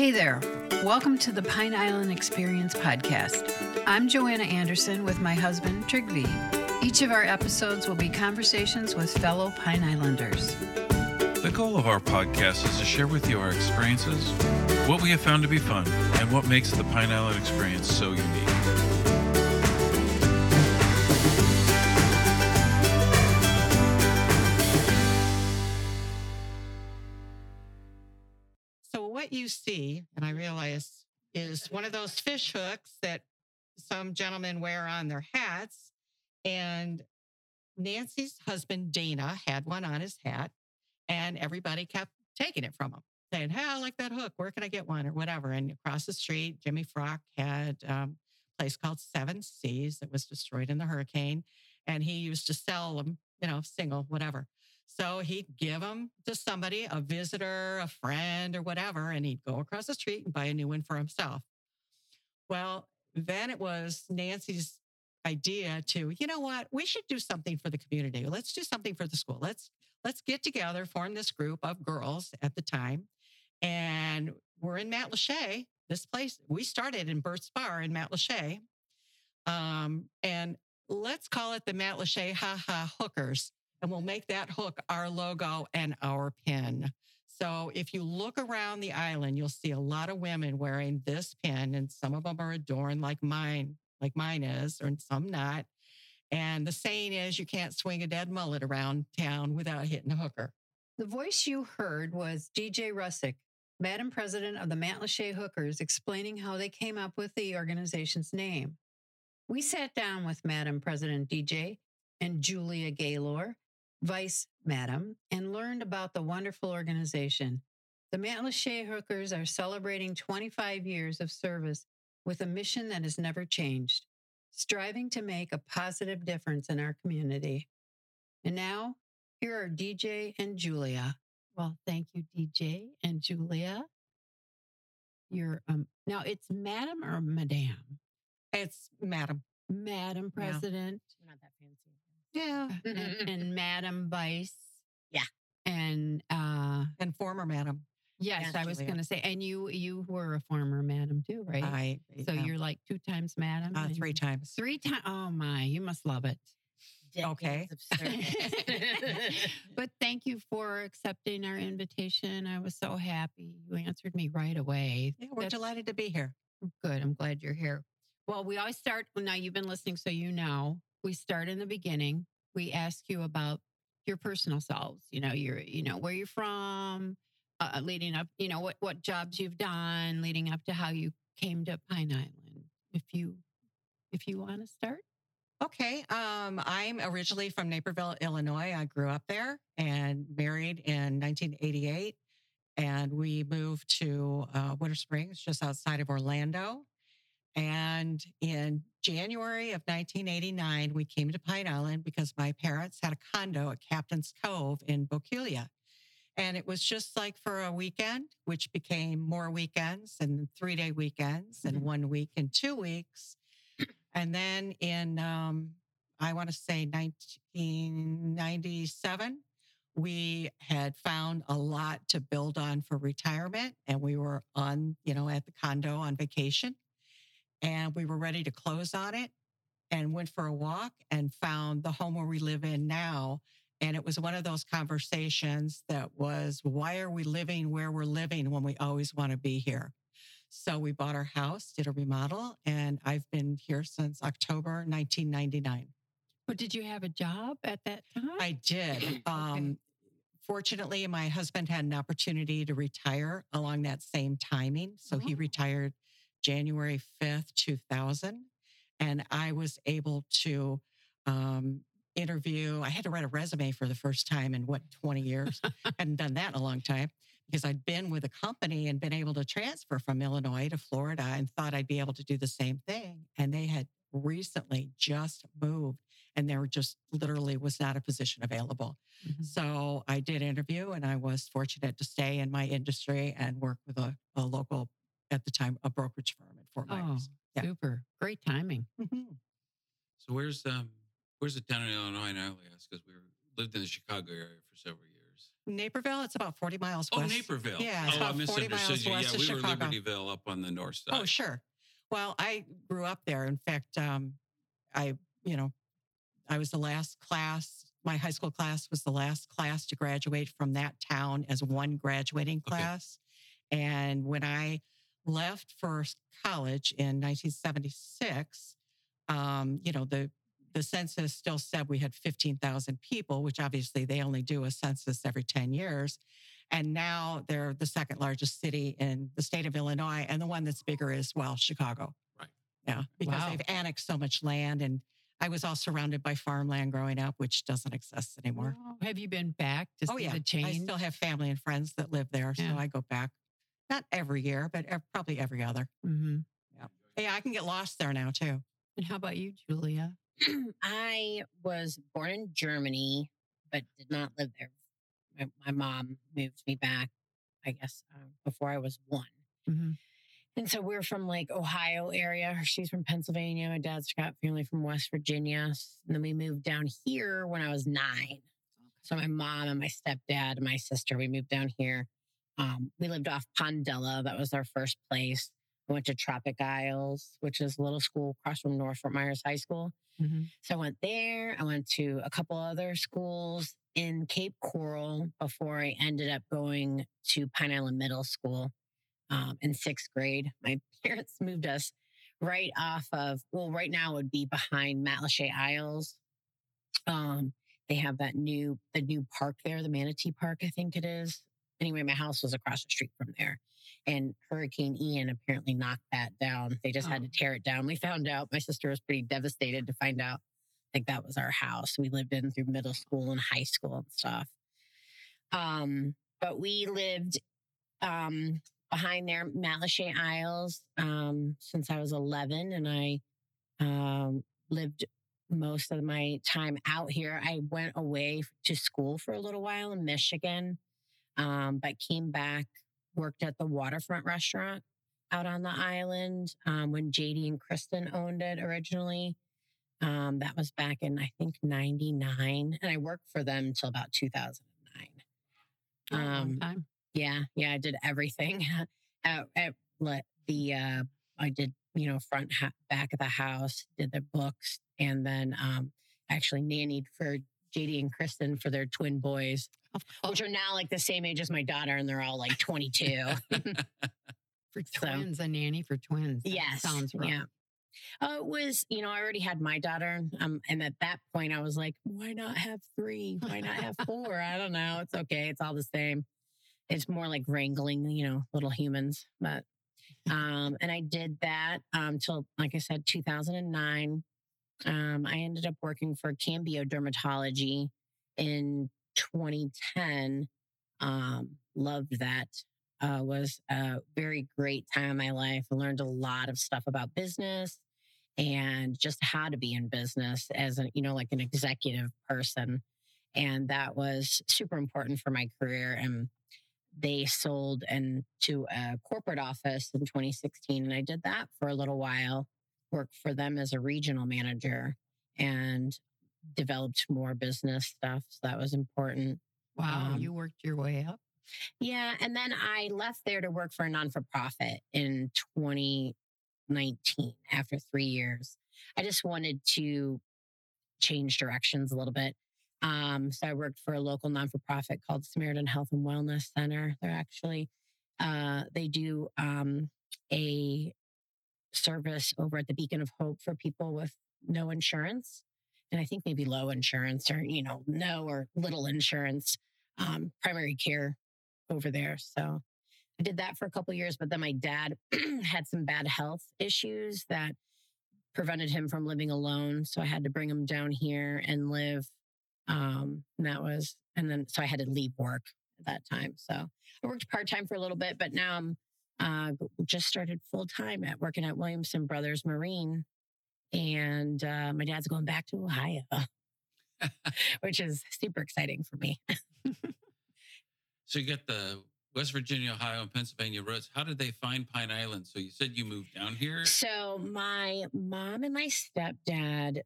Hey there. Welcome to the Pine Island Experience podcast. I'm Joanna Anderson with my husband, Trigvi. Each of our episodes will be conversations with fellow Pine Islanders. The goal of our podcast is to share with you our experiences, what we have found to be fun, and what makes the Pine Island experience so unique. You see, and I realize, is one of those fish hooks that some gentlemen wear on their hats. And Nancy's husband, Dana, had one on his hat, and everybody kept taking it from him, saying, hey, I like that hook. Where can I get one or whatever? And across the street, Jimmy Frock had a place called Seven Seas that was destroyed in the hurricane. And he used to sell them, single, whatever. So he'd give them to somebody, a visitor, a friend or whatever, and he'd go across the street and buy a new one for himself. Well, then it was Nancy's idea to, we should do something for the community. Let's do something for the school. Let's get together, form this group of girls at the time. And we're in Matlacha, this place. We started in Bert's Bar in Matlacha. And let's call it the Matlacha Ha Ha Hookers. And we'll make that hook our logo and our pin. So if you look around the island, you'll see a lot of women wearing this pin, and some of them are adorned like mine is, or some not. And the saying is, you can't swing a dead mullet around town without hitting a hooker. The voice you heard was DJ Ruscik, Madam President of the Matlacha Hookers, explaining how they came up with the organization's name. We sat down with Madam President DJ and Julia Gaylor, Vice Madam, and learned about the wonderful organization. The Matlacha Hookers are celebrating 25 years of service with a mission that has never changed, striving to make a positive difference in our community. And now, here are DJ and Julia. Well, thank you, DJ and Julia. You're now it's Madam or Madame? It's Madam. Madam President. No, we're not that fancy. Yeah. And Madam Vice. Yeah. And former Madam. Yes, I was going to say. And you were a former Madam too, right? You're like 2 times Madam? 3 times. 3 times. Oh my, you must love it. But thank you for accepting our invitation. I was so happy. You answered me right away. Yeah, we're delighted to be here. Good. I'm glad you're here. Well, we always start, now you've been listening, so you know. We start in the beginning. We ask you about your personal selves, where you're from, leading up, what jobs you've done, leading up to how you came to Pine Island. If you want to start. Okay. I'm originally from Naperville, Illinois. I grew up there and married in 1988. And we moved to Winter Springs, just outside of Orlando. And in January of 1989, we came to Pine Island because my parents had a condo at Captain's Cove in Bokeelia. And it was just like for a weekend, which became more weekends and 3-day weekends and 1 week and 2 weeks. And then in, 1997, we had found a lot to build on for retirement. And we were on, at the condo on vacation. And we were ready to close on it and went for a walk and found the home where we live in now. And it was one of those conversations that was, why are we living where we're living when we always want to be here? So we bought our house, did a remodel, and I've been here since October 1999. But did you have a job at that time? I did. Okay. Fortunately, my husband had an opportunity to retire along that same timing. So He retired January 5th, 2000. And I was able to interview. I had to write a resume for the first time in 20 years. Hadn't done that in a long time because I'd been with a company and been able to transfer from Illinois to Florida and thought I'd be able to do the same thing. And they had recently just moved and there just literally was not a position available. Mm-hmm. So I did interview and I was fortunate to stay in my industry and work with a local, at the time, a brokerage firm at Fort Myers. Oh, yeah. Super. Great timing. Mm-hmm. So where's it down in Illinois now, I guess, because we lived in the Chicago area for several years. Naperville. It's about 40 miles west. Oh, Naperville. Yeah, it's about 40 miles west of Chicago. Yeah, we were Libertyville up on the north side. Oh, sure. Well, I grew up there. In fact, I was the last class. My high school class was the last class to graduate from that town as one graduating class. Okay. And when I left for college in 1976, the census still said we had 15,000 people, which obviously they only do a census every 10 years. And now they're the second largest city in the state of Illinois. And the one that's bigger is, well, Chicago. Right. Yeah. Because they've annexed so much land. And I was all surrounded by farmland growing up, which doesn't exist anymore. Wow. Have you been back to see the change? I still have family and friends that live there. Yeah. So I go back, not every year, but probably every other. Mm-hmm. Yeah. Yeah. I can get lost there now too. And how about you, Julia? I was born in Germany, but did not live there. My mom moved me back, I guess, before I was one. Mm-hmm. And so we're from like Ohio area. She's from Pennsylvania. My dad's got family from West Virginia. And then we moved down here when I was 9. So my mom and my stepdad and my sister, we moved down here. We lived off Pondella. That was our first place. I went to Tropic Isles, which is a little school across from North Fort Myers High School. Mm-hmm. So I went there. I went to a couple other schools in Cape Coral before I ended up going to Pine Island Middle School in 6th grade. My parents moved us right off of, well, right now it would be behind Matlacha Isles. They have the new park there, the Manatee Park, I think it is. Anyway, my house was across the street from there. And Hurricane Ian apparently knocked that down. They just had to tear it down. We found out, my sister was pretty devastated to find out, like, that was our house. We lived in through middle school and high school and stuff. But we lived behind there, Matlacha Isles, since I was 11. And I lived most of my time out here. I went away to school for a little while in Michigan, but came back. Worked at the Waterfront restaurant out on the island when JD and Kristen owned it originally. That was back in, I think, 99. And I worked for them until about 2009. Long time. Yeah, I did everything. I did, front, back of the house, did their books, and then actually nannied for JD and Kristen for their twin boys, which are now like the same age as my daughter, and they're all like 22. For twins, a nanny for twins. That sounds wrong. Yeah. Oh, it was, I already had my daughter. And at that point I was like, why not have 3? Why not have 4? I don't know. It's okay. It's all the same. It's more like wrangling, little humans. But, and I did that till, like I said, 2009. I ended up working for Cambio Dermatology in 2010. Loved that. Was a very great time in my life. I learned a lot of stuff about business and just how to be in business as an, an executive person. And that was super important for my career. And they sold to a corporate office in 2016. And I did that for a little while. Worked for them as a regional manager and developed more business stuff. So that was important. Wow. You worked your way up. Yeah. And then I left there to work for a non-for-profit in 2019 after 3 years. I just wanted to change directions a little bit. So I worked for a local non-for-profit called Samaritan Health and Wellness Center. They're actually, they do a service over at the Beacon of Hope for people with no insurance, and I think maybe low insurance or no or little insurance, primary care over there. So I did that for a couple of years, but then my dad had some bad health issues that prevented him from living alone, so I had to bring him down here and live. So I had to leave work at that time. So I worked part-time for a little bit, but now I'm just started full time at working at Williamson Brothers Marine, and my dad's going back to Ohio, which is super exciting for me. So you got the West Virginia, Ohio, and Pennsylvania roots. How did they find Pine Island? So you said you moved down here. So my mom and my stepdad,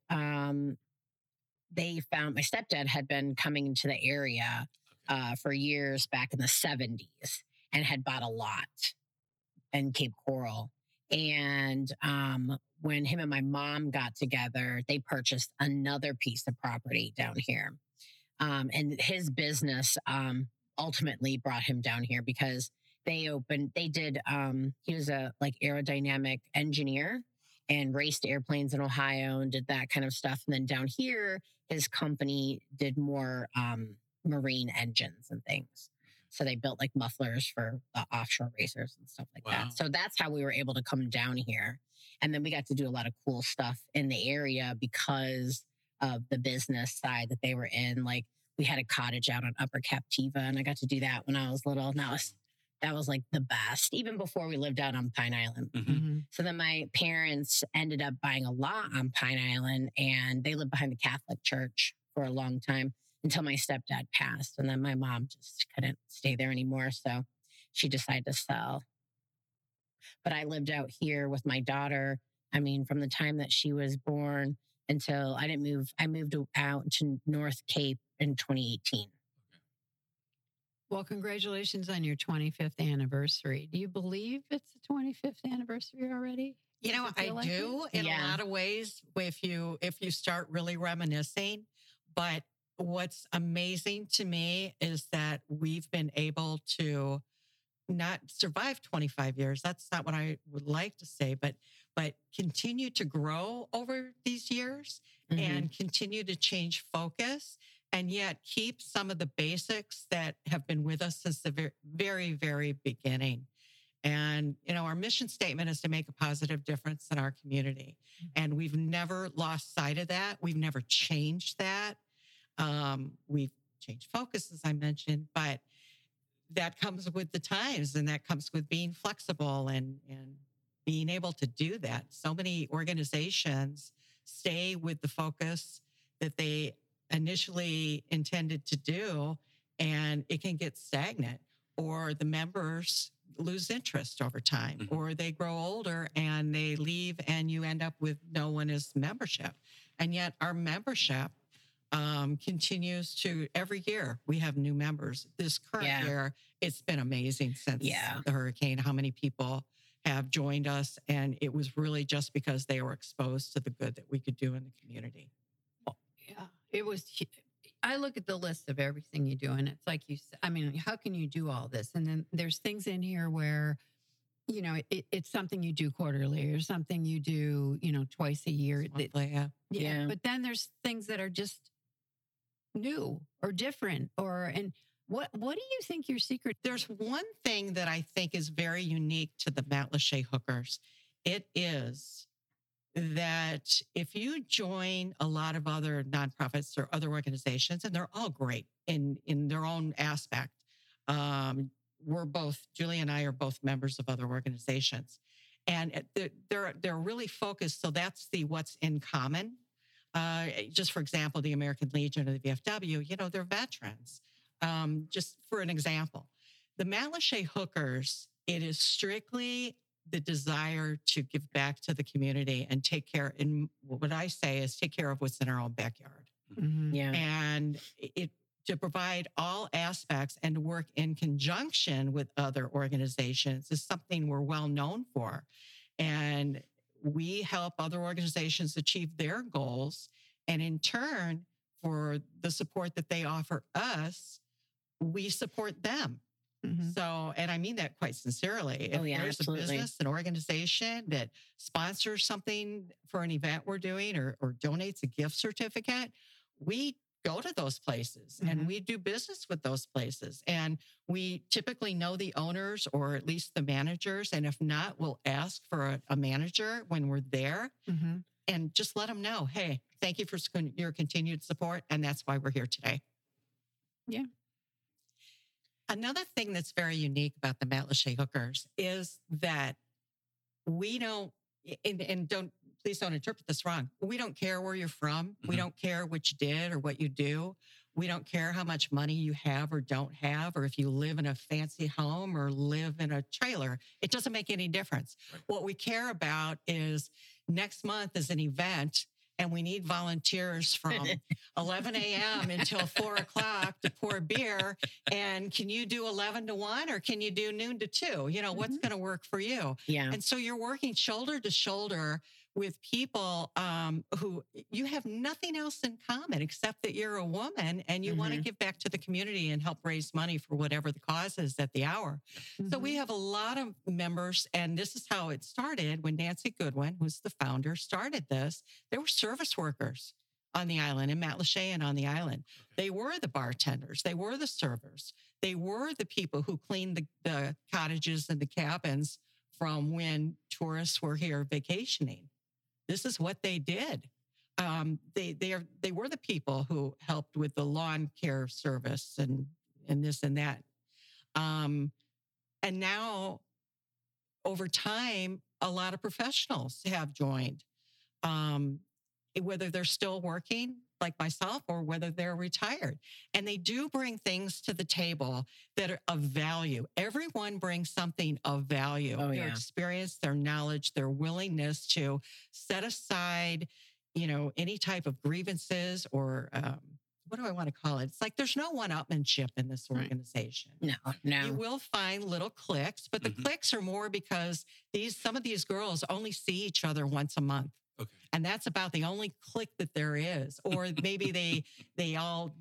they found my stepdad had been coming into the area. for years back in the 70s and had bought a lot in Cape Coral. And when him and my mom got together, they purchased another piece of property down here. And his business ultimately brought him down here because he was a aerodynamic engineer and raced airplanes in Ohio and did that kind of stuff. And then down here, his company did more marine engines and things. So they built mufflers for the offshore racers and stuff like that. So that's how we were able to come down here. And then we got to do a lot of cool stuff in the area because of the business side that they were in. We had a cottage out on Upper Captiva, and I got to do that when I was little. And that was the best, even before we lived out on Pine Island. Mm-hmm. So then my parents ended up buying a lot on Pine Island, and they lived behind the Catholic Church for a long time until my stepdad passed. And then my mom just couldn't stay there anymore. So she decided to sell. But I lived out here with my daughter. I mean, from the time that she was born until I didn't move. I moved out to North Cape in 2018. Well, congratulations on your 25th anniversary. Do you believe it's the 25th anniversary already? You know, I do in a lot of ways if you start really reminiscing. But what's amazing to me is that we've been able to not survive 25 years. That's not what I would like to say, but continue to grow over these years mm-hmm. and continue to change focus and yet keep some of the basics that have been with us since the very, very beginning. And, our mission statement is to make a positive difference in our community. Mm-hmm. And we've never lost sight of that. We've never changed that. We've changed focus, as I mentioned, but that comes with the times and that comes with being flexible and being able to do that. So many organizations stay with the focus that they initially intended to do, and it can get stagnant, or the members lose interest over time, mm-hmm. or they grow older and they leave and you end up with no one as membership. And yet our membership continues to every year. We have new members. This current year, it's been amazing since the hurricane, how many people have joined us. And it was really just because they were exposed to the good that we could do in the community. Yeah, it was. I look at the list of everything you do, and it's like you said, I mean, how can you do all this? And then there's things in here where, it's something you do quarterly or something you do, twice a year. Yeah. But then there's things that are just new or different and what do you think your secret? There's one thing that I think is very unique to the Matlacha Hookers. It is that if you join a lot of other nonprofits or other organizations, and they're all great in their own aspect. Julie and I are both members of other organizations, and they're really focused. So that's the what's in common. Just for example, the American Legion or the VFW, they're veterans. Just for an example, the Matlacha Hookers, it is strictly the desire to give back to the community and take care. And what I say is take care of what's in our own backyard. Mm-hmm. Yeah. And it to provide all aspects and to work in conjunction with other organizations is something we're well known for. And we help other organizations achieve their goals. And in turn, for the support that they offer us, we support them. Mm-hmm. So, and I mean that quite sincerely. There's absolutely. A business, an organization that sponsors something for an event we're doing or donates a gift certificate, we go to those places mm-hmm. and we do business with those places. And we typically know the owners or at least the managers. And if not, we'll ask for a manager when we're there mm-hmm. and just let them know, hey, thank you for your continued support. And that's why we're here today. Yeah. Another thing that's very unique about the Matlacha Hookers is that we don't, and don't, please don't interpret this wrong. We don't care where you're from. Mm-hmm. We don't care what you did or what you do. We don't care how much money you have or don't have, or if you live in a fancy home or live in a trailer. It doesn't make any difference. Right. What we care about is next month is an event and we need volunteers from 11 a.m. until 4 o'clock to pour beer. And can you do 11 to 1 or can you do noon to 2? You know, what's going to work for you? Yeah. And so you're working shoulder to shoulder with people who you have nothing else in common except that you're a woman and you want to give back to the community and help raise money for whatever the cause is at the hour. Mm-hmm. So we have a lot of members, and this is how it started when Nancy Goodwin, who's the founder, started this. There were service workers on the island, in Matlacha and on the island. They were the bartenders. They were the servers. They were the people who cleaned the cottages and the cabins from when tourists were here vacationing. This is what they did. They were the people who helped with the lawn care service and this and that. And now, over time, a lot of professionals have joined, whether they're still working like myself or whether they're retired. And they do bring things to the table that are of value. Everyone brings something of value. Oh, their experience, their knowledge, their willingness to set aside, you know, any type of grievances or what do I want to call it? It's like there's no one-upmanship in this organization. Right. No. You will find little cliques, but the cliques are more because some of these girls only see each other once a month. Okay. And that's about the only clique that there is. Or maybe they all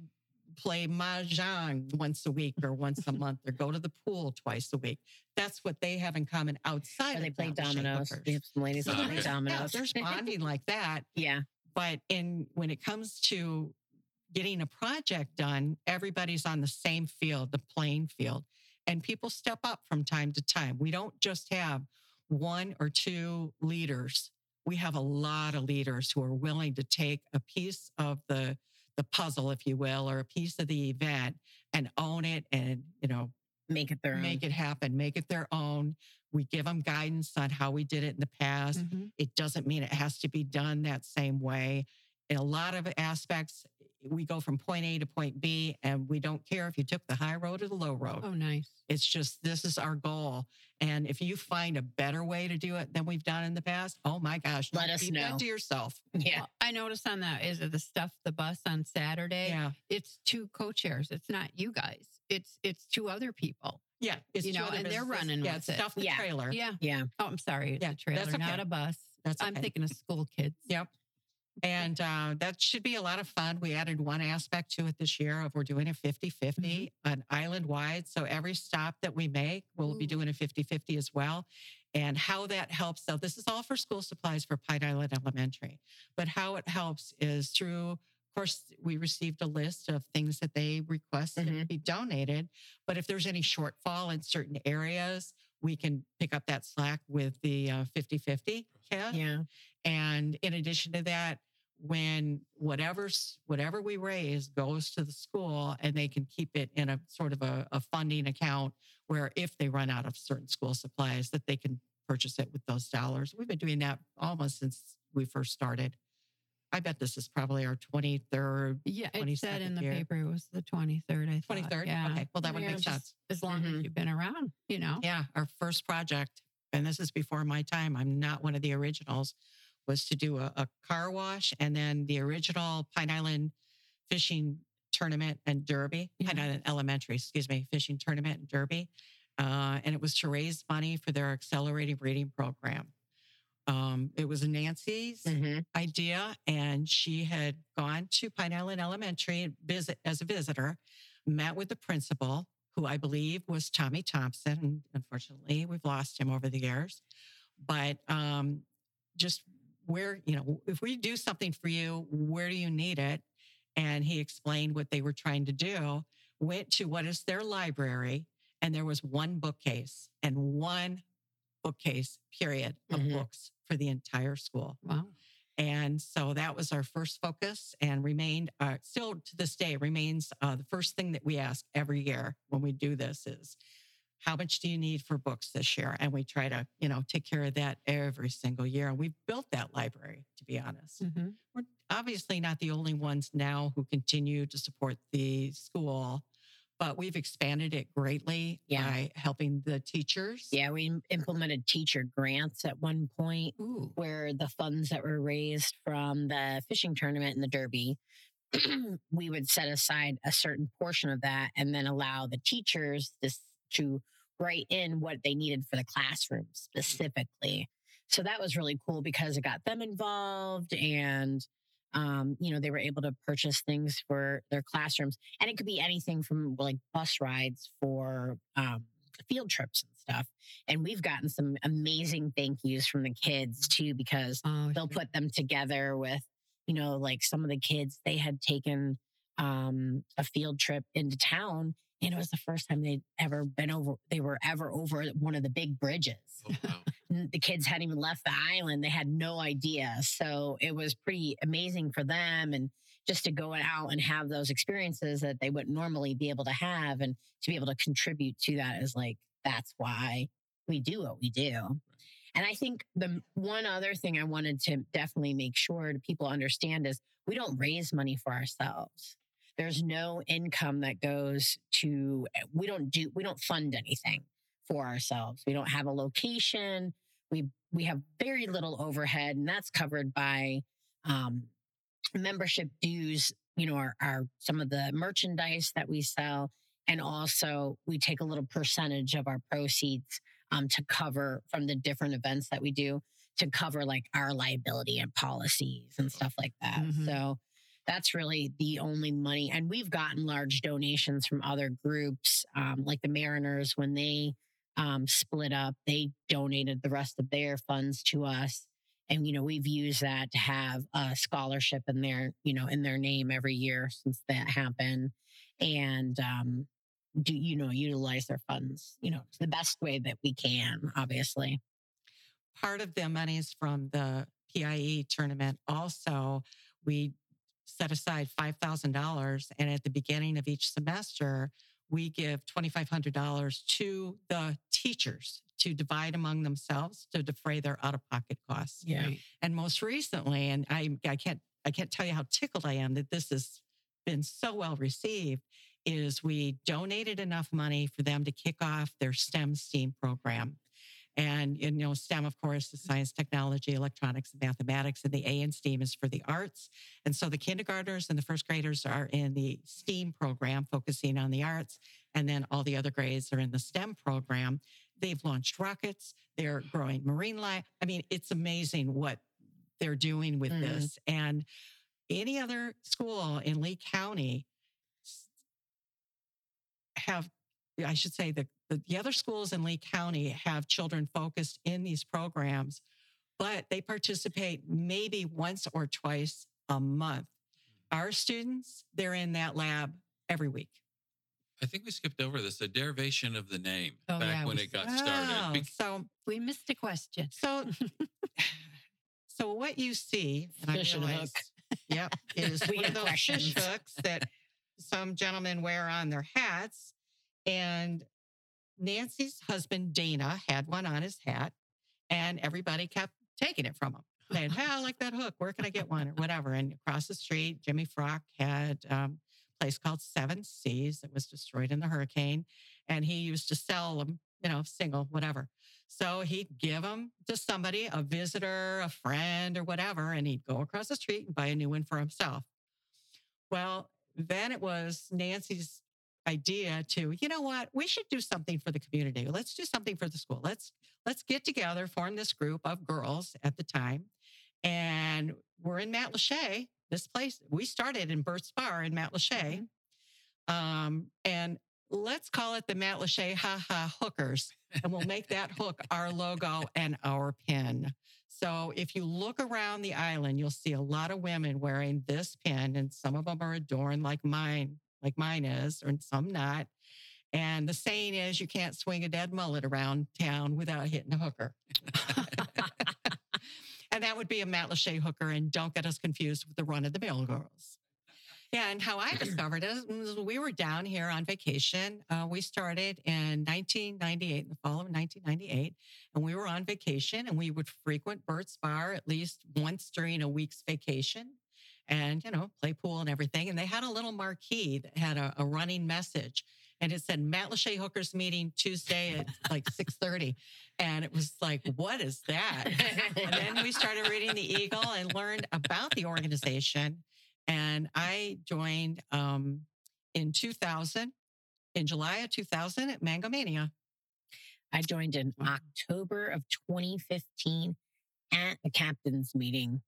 play mahjong once a week or once a month or go to the pool twice a week. That's what they have in common outside. And they play dominoes. They have some ladies that play dominoes. Yeah, there's bonding like that. Yeah. But when it comes to getting a project done, everybody's on the same field, the playing field. And people step up from time to time. We don't just have one or two leaders. We have a lot of leaders who are willing to take a piece of the puzzle, if you will, or a piece of the event and own it and, you know, make it their own. Make it happen, make it their own. We give them guidance on how we did it in the past. Mm-hmm. It doesn't mean it has to be done that same way. In a lot of aspects, we go from point A to point B, and we don't care if you took the high road or the low road. Oh, nice. It's just, this is our goal. And if you find a better way to do it than we've done in the past, oh my gosh, let us know. Keep that to yourself. Yeah. Well, I noticed on that is the stuff, the bus on Saturday. Yeah. It's two co-chairs. It's not you guys. It's two other people. Yeah. It's you know, and businesses. They're running with it. Stuff the trailer. Yeah. Yeah. Oh, I'm sorry. It's a trailer, okay. Not a bus. That's okay. I'm thinking of school kids. Yep. And that should be a lot of fun. We added one aspect to it this year of we're doing a 50-50 on island-wide. So every stop that we make, we'll be doing a 50-50 as well. And how that helps. So this is all for school supplies for Pine Island Elementary. But how it helps is through, of course, we received a list of things that they request to be donated. But if there's any shortfall in certain areas, we can pick up that slack with the 50-50 kit. Yeah. And in addition to that, when whatever we raise goes to the school and they can keep it in a sort of a funding account where if they run out of certain school supplies that they can purchase it with those dollars. We've been doing that almost since we first started. I bet this is probably our 23rd. Yeah, it said in the paper it was the 23rd, I thought. 23rd? Yeah. Okay, well, that would make sense. As long as you've been around, you know. Yeah, our first project, and this is before my time, I'm not one of the originals, was to do a car wash and then the original Pine Island fishing tournament and derby, Pine Island Elementary, fishing tournament and derby. And it was to raise money for their accelerated reading program. It was Nancy's idea, and she had gone to Pine Island Elementary as a visitor, met with the principal, who I believe was Tommy Thompson. And unfortunately, we've lost him over the years. But just where, you know, if we do something for you, where do you need it? And he explained what they were trying to do, went to what is their library, and there was one bookcase and one bookcase, period, of books for the entire school. Wow. And so that was our first focus and remained, still to this day, remains the first thing that we ask every year when we do this is, how much do you need for books this year? And we try to, you know, take care of that every single year. And we've built that library, to be honest. Mm-hmm. We're obviously not the only ones now who continue to support the school, but we've expanded it greatly by helping the teachers. Yeah, we implemented teacher grants at one point where the funds that were raised from the fishing tournament and the derby, we would set aside a certain portion of that and then allow the teachers to write in what they needed for the classroom specifically. So that was really cool because it got them involved and, they were able to purchase things for their classrooms. And it could be anything from like bus rides for field trips and stuff. And we've gotten some amazing thank yous from the kids too, because they'll put them together with, like some of the kids, they had taken a field trip into town. And it was the first time they'd ever been over, they were ever over one of the big bridges. Oh, wow. The kids hadn't even left the island. They had no idea. So it was pretty amazing for them. And just to go out and have those experiences that they wouldn't normally be able to have and to be able to contribute to that is like, that's why we do what we do. And I think the one other thing I wanted to definitely make sure people understand is we don't raise money for ourselves. There's no income that goes to, we don't fund anything for ourselves. We don't have a location. We have very little overhead, and that's covered by membership dues, our some of the merchandise that we sell. And also we take a little percentage of our proceeds to cover from the different events that we do to cover like our liability and policies and stuff like that. Mm-hmm. So that's really the only money. And we've gotten large donations from other groups, like the Mariners, when they split up, they donated the rest of their funds to us. And, we've used that to have a scholarship in their name every year since that happened. And, utilize their funds, the best way that we can, obviously. Part of the monies from the PIE tournament also, we set aside $5,000. And at the beginning of each semester, we give $2,500 to the teachers to divide among themselves to defray their out-of-pocket costs. Yeah. And most recently, and I can't tell you how tickled I am that this has been so well received, is we donated enough money for them to kick off their STEAM program. And, STEM, of course, is science, technology, electronics, and mathematics. And the A in STEAM is for the arts. And so the kindergartners and the first graders are in the STEAM program, focusing on the arts. And then all the other grades are in the STEM program. They've launched rockets. They're growing marine life. I mean, it's amazing what they're doing with this. And any other school in Lee County the other schools in Lee County have children focused in these programs, but they participate maybe once or twice a month. Our students, they're in that lab every week. I think we skipped over this, the derivation of the name when it got started. So we missed a question. So what you see, and fish hook. Yep, is one of those fish hooks that some gentlemen wear on their hats. And Nancy's husband, Dana, had one on his hat, and everybody kept taking it from him, saying, hey, I like that hook. Where can I get one or whatever? And across the street, Jimmy Frock had a place called Seven Seas that was destroyed in the hurricane. And he used to sell them, single, whatever. So he'd give them to somebody, a visitor, a friend or whatever, and he'd go across the street and buy a new one for himself. Well, then it was Nancy's idea to, we should do something for the community. Let's do something for the school. Let's get together, form this group of girls at the time. And we're in Matlacha, this place. We started in Bert's Bar in Matlacha. Mm-hmm. And let's call it the Matlacha Ha Ha Hookers. And we'll make that hook our logo and our pin. So if you look around the island, you'll see a lot of women wearing this pin. And some of them are adorned like mine is, or some not. And the saying is, you can't swing a dead mullet around town without hitting a hooker. And that would be a Matlacha hooker, and don't get us confused with the run-of-the-mill girls. Yeah, and how I discovered it was we were down here on vacation. We started in 1998, in the fall of 1998, and we were on vacation, and we would frequent Bert's Bar at least once during a week's vacation. And, play pool and everything. And they had a little marquee that had a running message. and it said Matlacha Hookers meeting Tuesday at like 6:30. And it was like, what is that? And then we started reading The Eagle and learned about the organization. And I joined in 2000, in July of 2000 at Mangomania. I joined in October of 2015 at a captain's meeting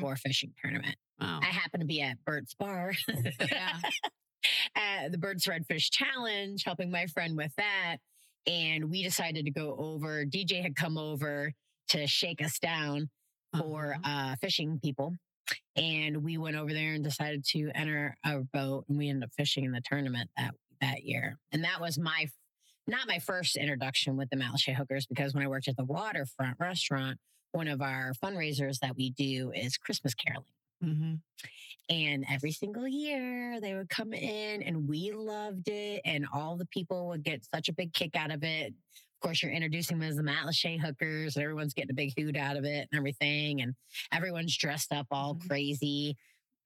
for a fishing tournament. Wow. I happened to be at Bert's Bar, at the Bert's Redfish Challenge, helping my friend with that. And we decided to go over. DJ had come over to shake us down for fishing people. And we went over there and decided to enter our boat. And we ended up fishing in the tournament that year. And that was not my first introduction with the Matlacha Hookers, because when I worked at the Waterfront restaurant, one of our fundraisers that we do is Christmas caroling. Mm-hmm. And every single year they would come in and we loved it. And all the people would get such a big kick out of it. Of course, you're introducing them as the Matlacha Hookers and everyone's getting a big hoot out of it and everything. And everyone's dressed up all crazy.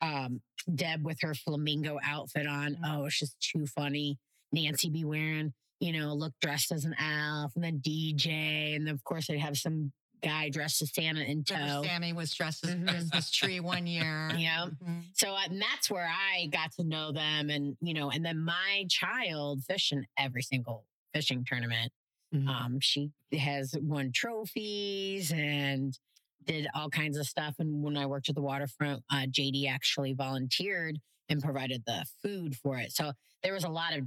Deb with her flamingo outfit on. Oh, it's just too funny. Nancy be wearing, looked dressed as an elf, and then DJ. And then, of course, they'd have some guy dressed as Santa in tow. Sammy was dressed as a Christmas tree one year. Yeah. Mm-hmm. So that's where I got to know them. And, and then my child fished in every single fishing tournament. Mm-hmm. She has won trophies and did all kinds of stuff. And when I worked at the Waterfront, JD actually volunteered and provided the food for it. So there was a lot of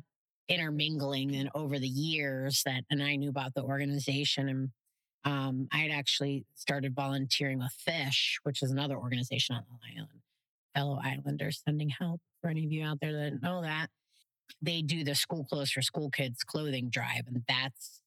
intermingling and over the years and I knew about the organization. And I had actually started volunteering with Fish, which is another organization on the island, Fellow Islanders Sending Help, for any of you out there that know that. They do the School Clothes for School Kids clothing drive. And that's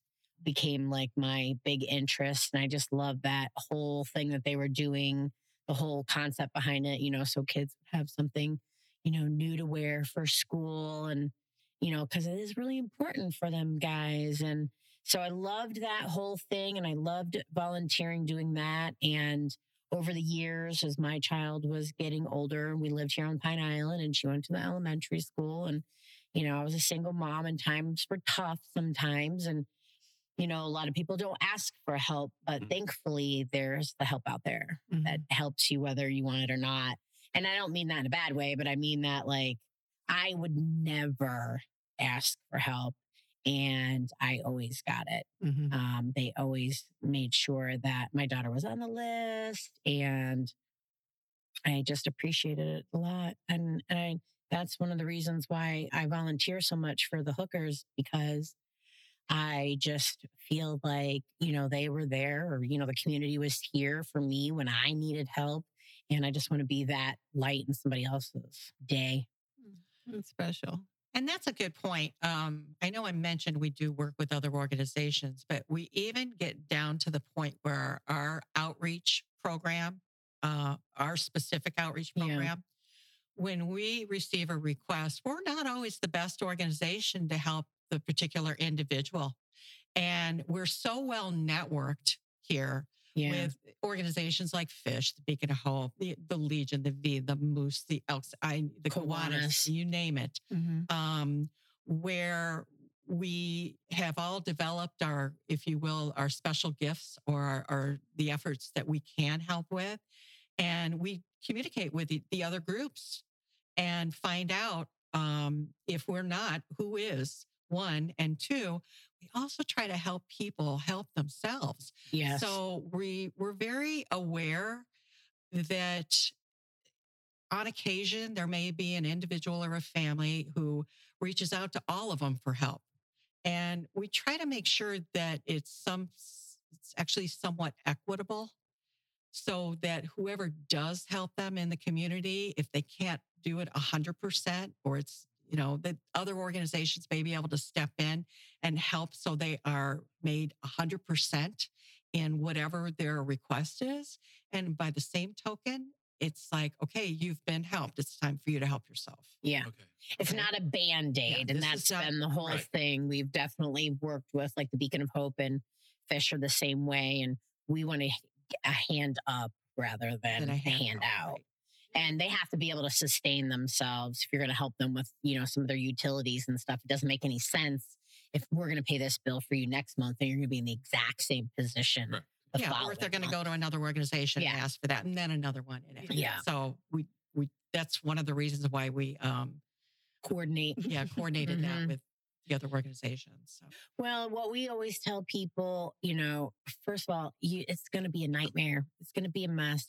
became like my big interest. And I just love that whole thing that they were doing, the whole concept behind it, so kids would have something, new to wear for school. And, because it is really important for them guys. And so I loved that whole thing and I loved volunteering doing that. And over the years, as my child was getting older, we lived here on Pine Island and she went to the elementary school. And, I was a single mom and times were tough sometimes. And, a lot of people don't ask for help, but thankfully there's the help out there that helps you whether you want it or not. And I don't mean that in a bad way, but I mean that like I would never ask for help and I always got it. Mm-hmm. They always made sure that my daughter was on the list and I just appreciated it a lot. And that's one of the reasons why I volunteer so much for the hookers, because I just feel like, they were there or, the community was here for me when I needed help. And I just want to be that light in somebody else's day. That's special. And that's a good point. I know I mentioned we do work with other organizations, but we even get down to the point where our outreach program, our specific outreach program, when we receive a request, we're not always the best organization to help the particular individual. And we're so well networked here with organizations like Fish, the Beacon of Hope, the Legion, the V, the Moose, the Elks, the Kiwanis, you name it, where we have all developed our, if you will, our special gifts or our the efforts that we can help with. And we communicate with the other groups and find out if we're not, who is. One and two, we also try to help people help themselves. Yes. So we're very aware that on occasion there may be an individual or a family who reaches out to all of them for help, and we try to make sure that it's actually somewhat equitable, so that whoever does help them in the community, if they can't do it 100% or it's that other organizations may be able to step in and help so they are made 100% in whatever their request is. And by the same token, it's like, okay, you've been helped. It's time for you to help yourself. Yeah. Okay. It's not a Band-Aid. Yeah, and that's been the whole thing. We've definitely worked with like the Beacon of Hope and Fish are the same way. And we want a hand up rather than a hand out. and they have to be able to sustain themselves. If you're going to help them with, you know, some of their utilities and stuff, it doesn't make any sense if we're going to pay this bill for you next month and you're going to be in the exact same position. Right. Or if they're going to go to another organization and ask for that, and then another one. So we that's one of the reasons why we coordinated that with the other organizations. So. Well, what we always tell people, you know, first of all, it's going to be a nightmare. It's going to be a mess.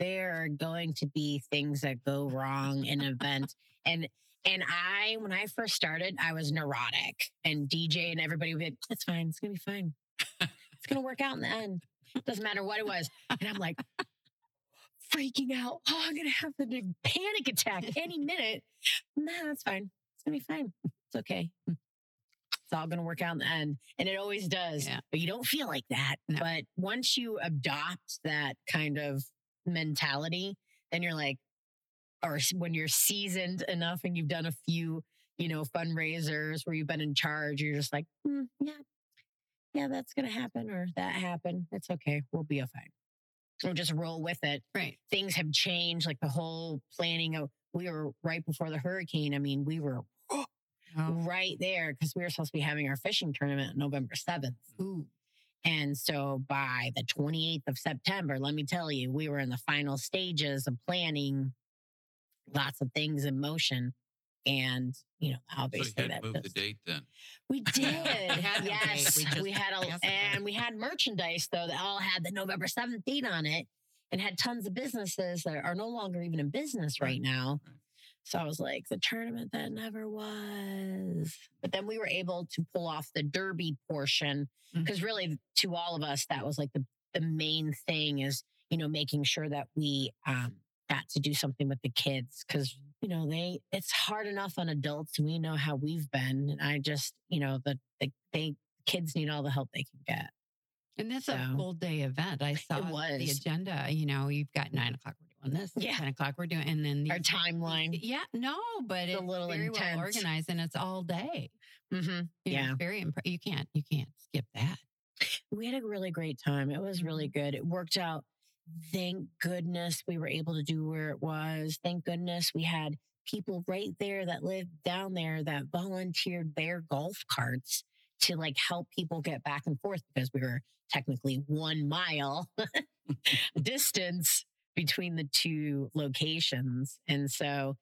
There are going to be things that go wrong in an event. And I, when I first started, I was neurotic, and DJ and everybody would be like, it's fine. It's going to be fine. It's going to work out in the end. It doesn't matter what it was. And I'm like, freaking out. Oh, I'm going to have a big panic attack any minute. No, that's fine. It's going to be fine. It's okay. It's all going to work out in the end. And it always does. Yeah. But you don't feel like that. No. But once you adopt that kind of mentality, then you're like, or when you're seasoned enough and you've done a few, you know, fundraisers where you've been in charge, you're just like, yeah, that's going to happen or that happened. It's okay. We'll be fine. We'll just roll with it. Right. Things have changed. Like the whole planning of, we were right before the hurricane. I mean, we were right there because we were supposed to be having our fishing tournament on November 7th. Ooh. And so by the 28th of September, let me tell you, we were in the final stages of planning, lots of things in motion. And, you know, obviously so you had to move the date then. We did. Yes. We had merchandise though that all had the November 7th date on it, and had tons of businesses that are no longer even in business right now. Right. So I was like, the tournament that never was. But then we were able to pull off the derby portion because really to all of us, that was like the main thing is, you know, making sure that we got to do something with the kids because, you know, it's hard enough on adults. We know how we've been. And I just, you know, the kids need all the help they can get. And that's a full day event. I saw the agenda. You know, you've got 9 o'clock, we're doing this. Yeah. 10 o'clock, we're doing, and then our timeline. Yeah. No, but it's a little very intense. Well organized, and it's all day. Mm-hmm. Yeah. It's very you can't skip that. We had a really great time. It was really good. It worked out. Thank goodness we were able to do where it was. Thank goodness we had people right there that lived down there that volunteered their golf carts to like help people get back and forth because we were technically 1 mile distance between the two locations. And so,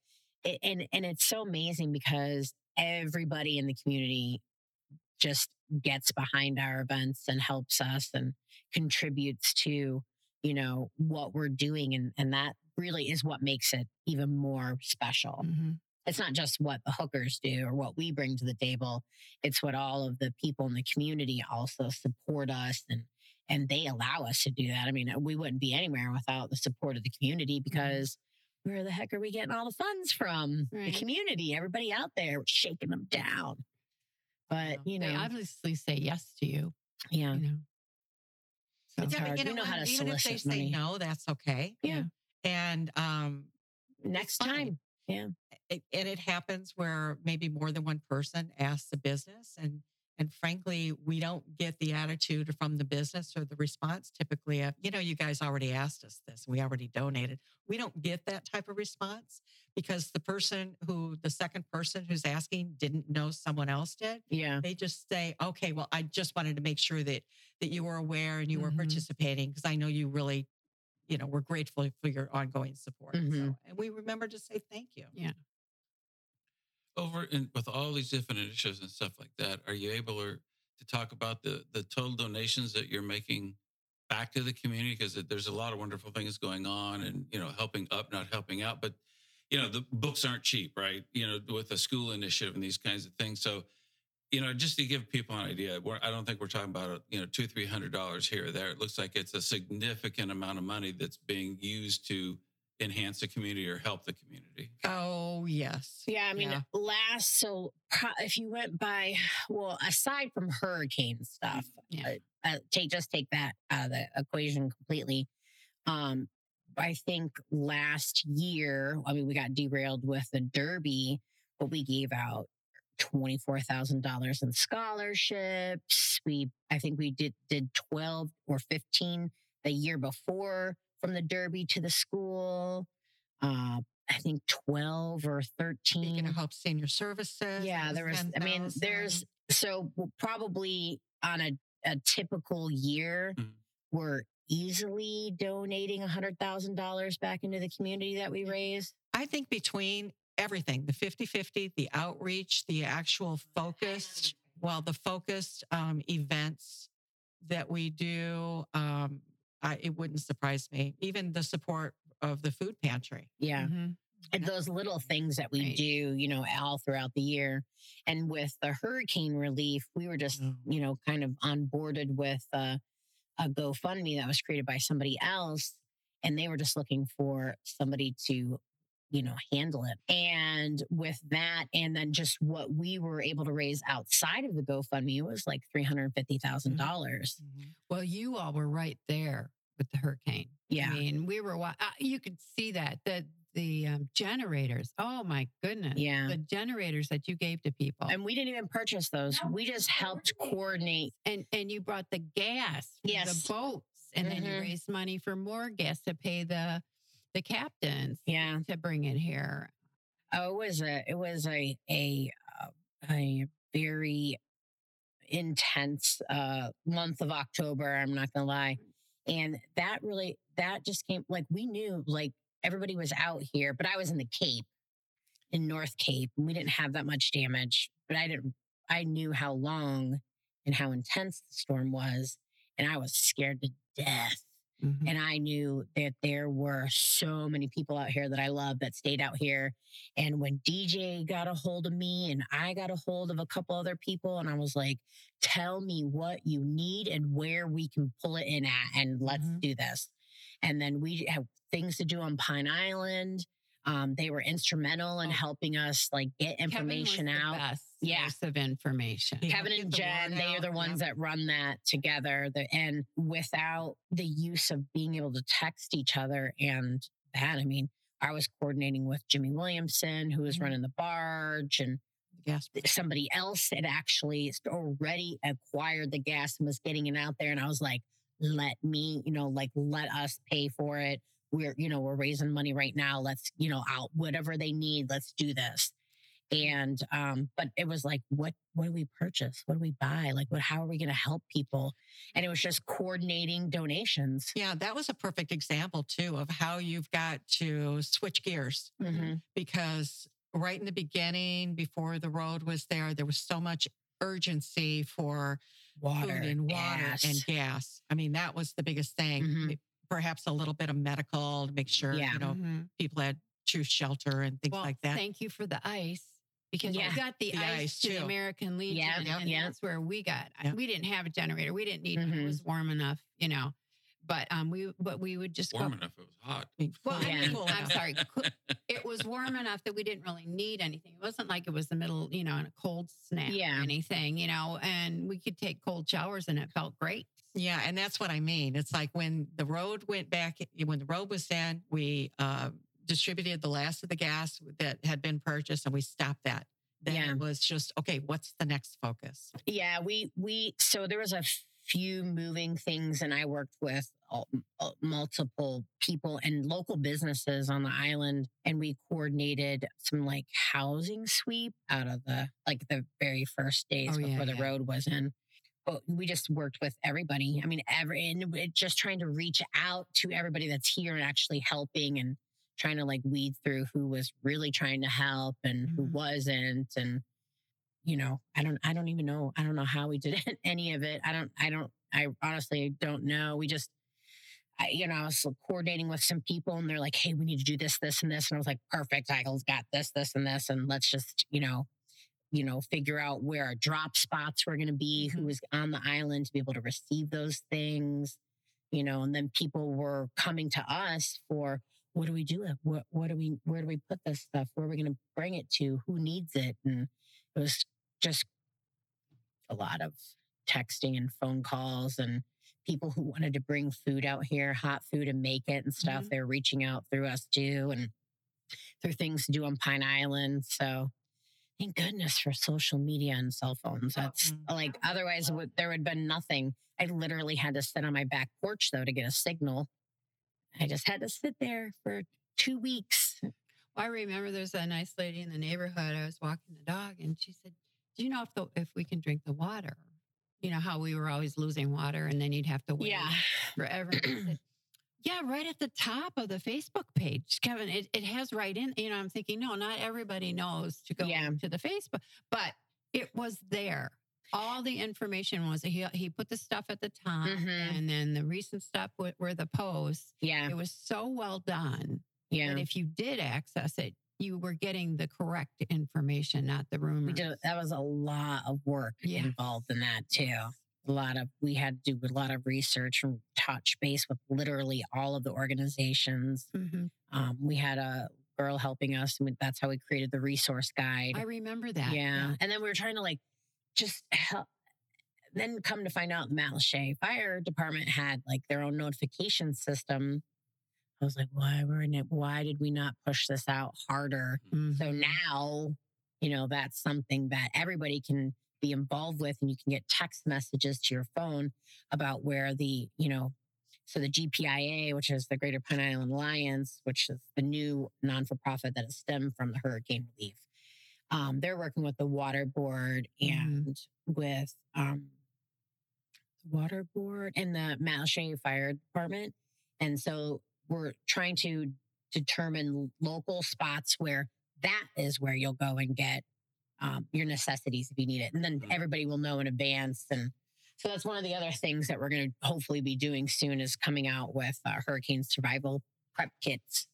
and it's so amazing because everybody in the community just gets behind our events and helps us and contributes to, you know, what we're doing. And that really is what makes it even more special. Mm-hmm. It's not just what the hookers do or what we bring to the table. It's what all of the people in the community also support us and they allow us to do that. I mean, we wouldn't be anywhere without the support of the community because where the heck are we getting all the funds from? Right. The community, everybody out there shaking them down. But, you know. They obviously say yes to you. Yeah. You know. So it's hard. You know how to solicit if they money. Say no, that's okay. Yeah. And next time. Yeah. And it happens where maybe more than one person asks the business. And frankly, we don't get the attitude from the business or the response typically of, you know, you guys already asked us this. We already donated. We don't get that type of response because the second person who's asking didn't know someone else did. Yeah. They just say, okay, well, I just wanted to make sure that you were aware and you were participating because I know you really, you know, we're grateful for your ongoing support. So, and we remember to say thank you. Yeah. Over and with all these different initiatives and stuff like that, are you able to talk about the total donations that you're making back to the community? Because there's a lot of wonderful things going on and, you know, helping up, not helping out. But, you know, the books aren't cheap, right? You know, with a school initiative and these kinds of things. So, you know, just to give people an idea, I don't think we're talking about, you know, $200, $300 here or there. It looks like it's a significant amount of money that's being used to enhance the community or help the community. Oh, yes. Yeah, I mean, if you went by, well, aside from hurricane stuff, take that out of the equation completely. I think last year, I mean, we got derailed with the Derby, but we gave out $24,000 in scholarships. I think we did 12 or 15 the year before from the Derby to the school. I think 12 or 13. Beacon of Hope Senior Services. Yeah, there was, 10, I mean, there's, so probably on a typical year, we're easily donating $100,000 back into the community that we raise. I think between everything, the 50-50, the outreach, the actual focused, well, the focused events that we do, it wouldn't surprise me. Even the support of the food pantry. Yeah. Mm-hmm. And those little things that we do, you know, all throughout the year. And with the hurricane relief, we were just, you know, kind of onboarded with a GoFundMe that was created by somebody else. And they were just looking for somebody to, you know, handle it. And with that, and then just what we were able to raise outside of the GoFundMe was like $350,000. Mm-hmm. Well, you all were right there with the hurricane. Yeah. I mean, we were, you could see that, the generators. Oh my goodness. Yeah. The generators that you gave to people. And we didn't even purchase those. No, we just helped coordinate. And you brought the gas. Yes. The boats. And mm-hmm. then you raised money for more gas to pay the captains. Yeah. To bring it here. Oh, it was a very intense month of October. I'm not going to lie. And that just came, like, we knew, like, everybody was out here, but I was in the Cape, in North Cape, and we didn't have that much damage, but I knew how long and how intense the storm was. And I was scared to death. Mm-hmm. And I knew that there were so many people out here that I love that stayed out here. And when DJ got a hold of me and I got a hold of a couple other people, and I was like, tell me what you need and where we can pull it in at, and let's mm-hmm. do this. And then we have Things to Do on Pine Island. They were instrumental in helping us, like, get information out. Source of information. Yeah. Kevin and Jen, they are the ones that run that together. And without the use of being able to text each other and that, I mean, I was coordinating with Jimmy Williamson, who was mm-hmm. running the barge, and somebody else had actually already acquired the gas and was getting it out there. And I was like, let us pay for it. We're raising money right now. Let's, out whatever they need. Let's do this. And, but it was like, what do we purchase? What do we buy? Like, how are we going to help people? And it was just coordinating donations. Yeah. That was a perfect example too, of how you've got to switch gears mm-hmm. because right in the beginning, before the road was there was so much urgency for food and water and gas. I mean, that was the biggest thing. Mm-hmm. Perhaps a little bit of medical to make sure, mm-hmm. people had true shelter and things like that. Thank you for the ice, because we got the ice to the American Legion. Yeah, and that's where we got. Yeah. We didn't have a generator. We didn't need mm-hmm. it. It was warm enough, But we would just warm enough. It was hot. Well, yeah. I'm sorry. It was warm enough that we didn't really need anything. It wasn't like it was the middle, in a cold snap or anything, and we could take cold showers and it felt great. Yeah. And that's what I mean. It's like when the road was in, we distributed the last of the gas that had been purchased, and we stopped that. Then it was just, okay, what's the next focus? Yeah. So there was a few moving things, and I worked with multiple people and local businesses on the island, and we coordinated some like housing sweep out of the very first days the road was in. But we just worked with everybody. I mean, and just trying to reach out to everybody that's here and actually helping, and trying to like weed through who was really trying to help and mm-hmm. who wasn't, and I don't even know. I don't know how we did any of it. I honestly don't know. We just, I was coordinating with some people, and they're like, hey, we need to do this, this, and this. And I was like, perfect. I got this, this, and this. And let's just, figure out where our drop spots were going to be, who was on the island to be able to receive those things, and then people were coming to us for, what do we do? Where do we put this stuff? Where are we going to bring it to? Who needs it? And it was just a lot of texting and phone calls, and people who wanted to bring food out here, hot food, and make it and stuff. Mm-hmm. They're reaching out through us too, and through Things to Do on Pine Island. So thank goodness for social media and cell phones. That's otherwise there would have been nothing. I literally had to sit on my back porch though to get a signal. I just had to sit there for 2 weeks. Well, I remember there's a nice lady in the neighborhood. I was walking the dog and she said, do you know if we can drink the water? You know how we were always losing water and then you'd have to wait forever. I said, yeah, right at the top of the Facebook page, Kevin, it has right in, you know, I'm thinking, no, not everybody knows to go to the Facebook, but it was there. All the information was, he put the stuff at the top and then the recent stuff were the posts. Yeah. It was so well done. Yeah. And if you did access it, you were getting the correct information, not the rumors. That was a lot of work involved in that too. We had to do a lot of research and touch base with literally all of the organizations. Mm-hmm. We had a girl helping us, and that's how we created the resource guide. I remember that. Yeah. And then we were trying to just help. Then come to find out the Matlacha Fire Department had their own notification system. I was like, why did we not push this out harder? Mm-hmm. So now, that's something that everybody can be involved with, and you can get text messages to your phone about where so the GPIA, which is the Greater Pine Island Alliance, which is the new non-for-profit that has stemmed from the hurricane relief. They're working with the water board and with the water board and the Matlacha Fire Department. And so we're trying to determine local spots where that is where you'll go and get your necessities if you need it. And then everybody will know in advance. And so that's one of the other things that we're going to hopefully be doing soon is coming out with hurricane survival prep kits.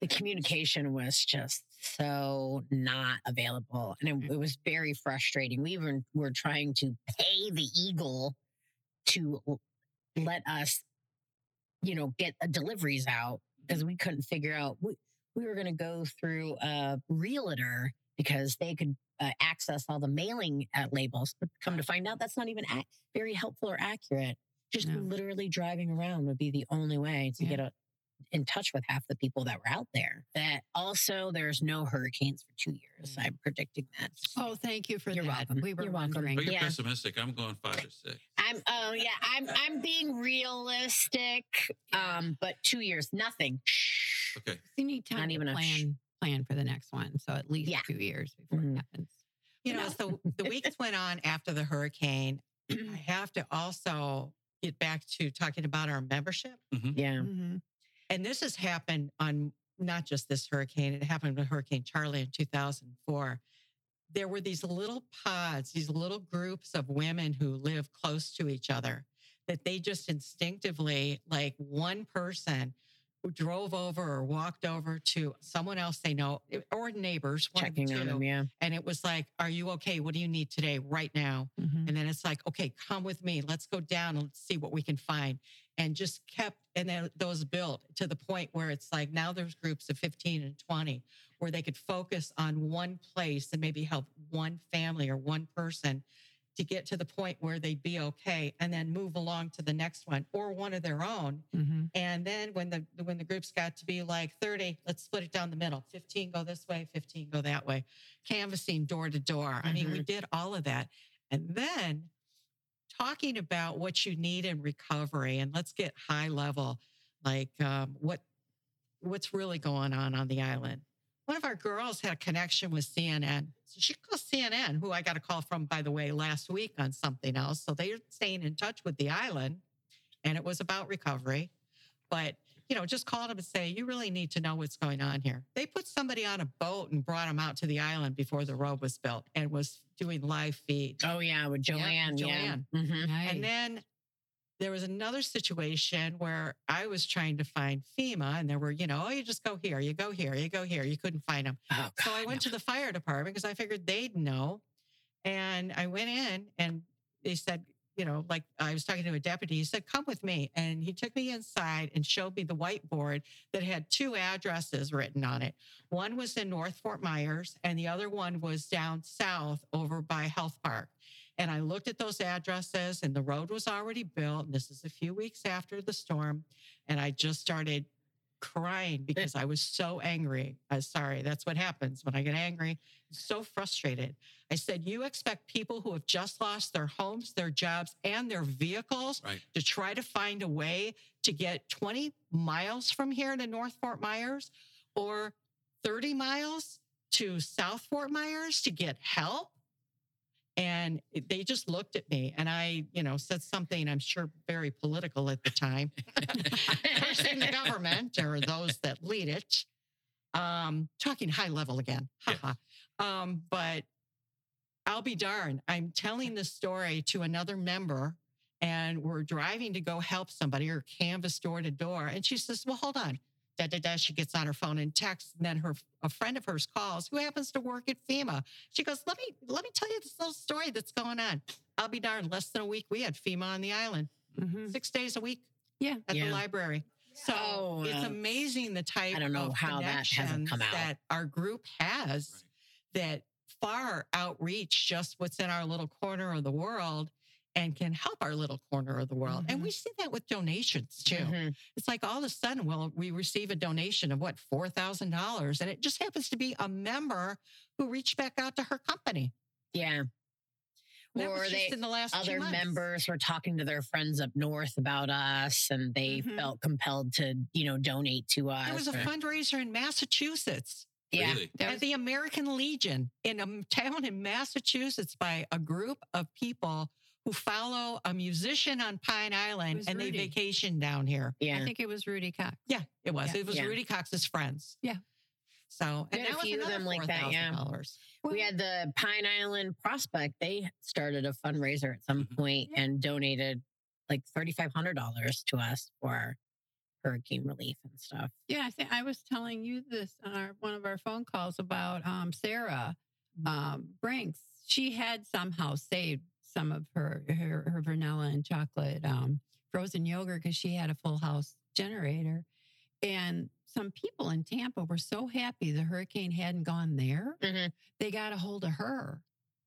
The communication was just so not available. And it was very frustrating. We even were trying to pay the Eagle to let us, get deliveries out because we couldn't figure out. We were going to go through a realtor because they could access all the mailing labels. But come to find out, that's not even very helpful or accurate. Just literally driving around would be the only way to get in touch with half the people that were out there. That also, there's no hurricanes for 2 years. I'm predicting that. Oh, thank you for that. You're welcome. We were wondering. But you're pessimistic. I'm going 5 or 6. I'm being realistic. But 2 years, nothing. Okay. You need time to plan for the next one. So at least 2 years before it happens. So the weeks went on after the hurricane. I have to also get back to talking about our membership. Mm-hmm. Yeah. Mm-hmm. And this has happened on not just this hurricane. It happened with Hurricane Charlie in 2004. There were these little pods, these little groups of women who live close to each other that they just instinctively, one person who drove over or walked over to someone else they know or neighbors. Checking on them, And it was are you okay? What do you need today right now? Mm-hmm. And then it's okay, come with me. Let's go down and let's see what we can find. And just kept, and then those built to the point where it's now there's groups of 15 and 20 where they could focus on one place and maybe help one family or one person to get to the point where they'd be okay and then move along to the next one or one of their own. Mm-hmm. And then when the groups got to be 30, let's split it down the middle. 15 go this way, 15 go that way. Canvassing door to door. Mm-hmm. I mean, we did all of that. And then talking about what you need in recovery, and let's get high level, what's really going on the island. One of our girls had a connection with CNN. So she calls CNN, who I got a call from, by the way, last week on something else. So they're staying in touch with the island, and it was about recovery. But, just called them and say, you really need to know what's going on here. They put somebody on a boat and brought them out to the island before the road was built and was doing live feed. Oh, yeah, with Joanne. Yeah, Mm-hmm. Nice. And then there was another situation where I was trying to find FEMA, and there were, you just go here, you go here, you go here. You couldn't find them. Oh, God, so I went to the fire department because I figured they'd know. And I went in and they said, I was talking to a deputy, he said, come with me. And he took me inside and showed me the whiteboard that had two addresses written on it. One was in North Fort Myers and the other one was down south over by Health Park. And I looked at those addresses and the road was already built. And this is a few weeks after the storm. And I just started crying because I was so angry. I'm sorry. That's what happens when I get angry. So frustrated. I said, you expect people who have just lost their homes, their jobs, and their vehicles to try to find a way to get 20 miles from here to North Fort Myers or 30 miles to South Fort Myers to get help? And they just looked at me and I, you know, said something, I'm sure very political at the time, cursing the government or those that lead it, talking high level again. Yes. But I'll be darned. I'm telling this story to another member and we're driving to go help somebody or canvas door to door. And she says, well, hold on. She gets on her phone and texts, and then a friend of hers calls who happens to work at FEMA. She goes, let me tell you this little story that's going on. I'll be darned, less than a week, we had FEMA on the island, 6 days a week the library. So it's amazing the type of connections that our group has that far outreach just what's in our little corner of the world and can help our little corner of the world. And we see that with donations too. It's like all of a sudden, well, we receive a donation of what, $4,000. And it just happens to be a member who reached back out to her company. Yeah. Or they, in the last other members were talking to their friends up north about us and they felt compelled to, you know, donate to us. There was a fundraiser in Massachusetts. Yeah, really? At the American Legion in a town in Massachusetts by a group of people who follow a musician on Pine Island and Rudy. They vacation down here. Yeah. I think it was Rudy Cox. Yeah, it was. Yeah. It was Rudy Cox's friends. Yeah. So, and that was another $4,000. We had the Pine Island Prospect. They started a fundraiser at some point and donated like $3,500 to us for hurricane relief and stuff. Yeah, I was telling you this on one of our phone calls about Sarah Brinks. She had somehow saved some of her vanilla and chocolate frozen yogurt because she had a full house generator. And some people in Tampa were so happy the hurricane hadn't gone there. They got a hold of her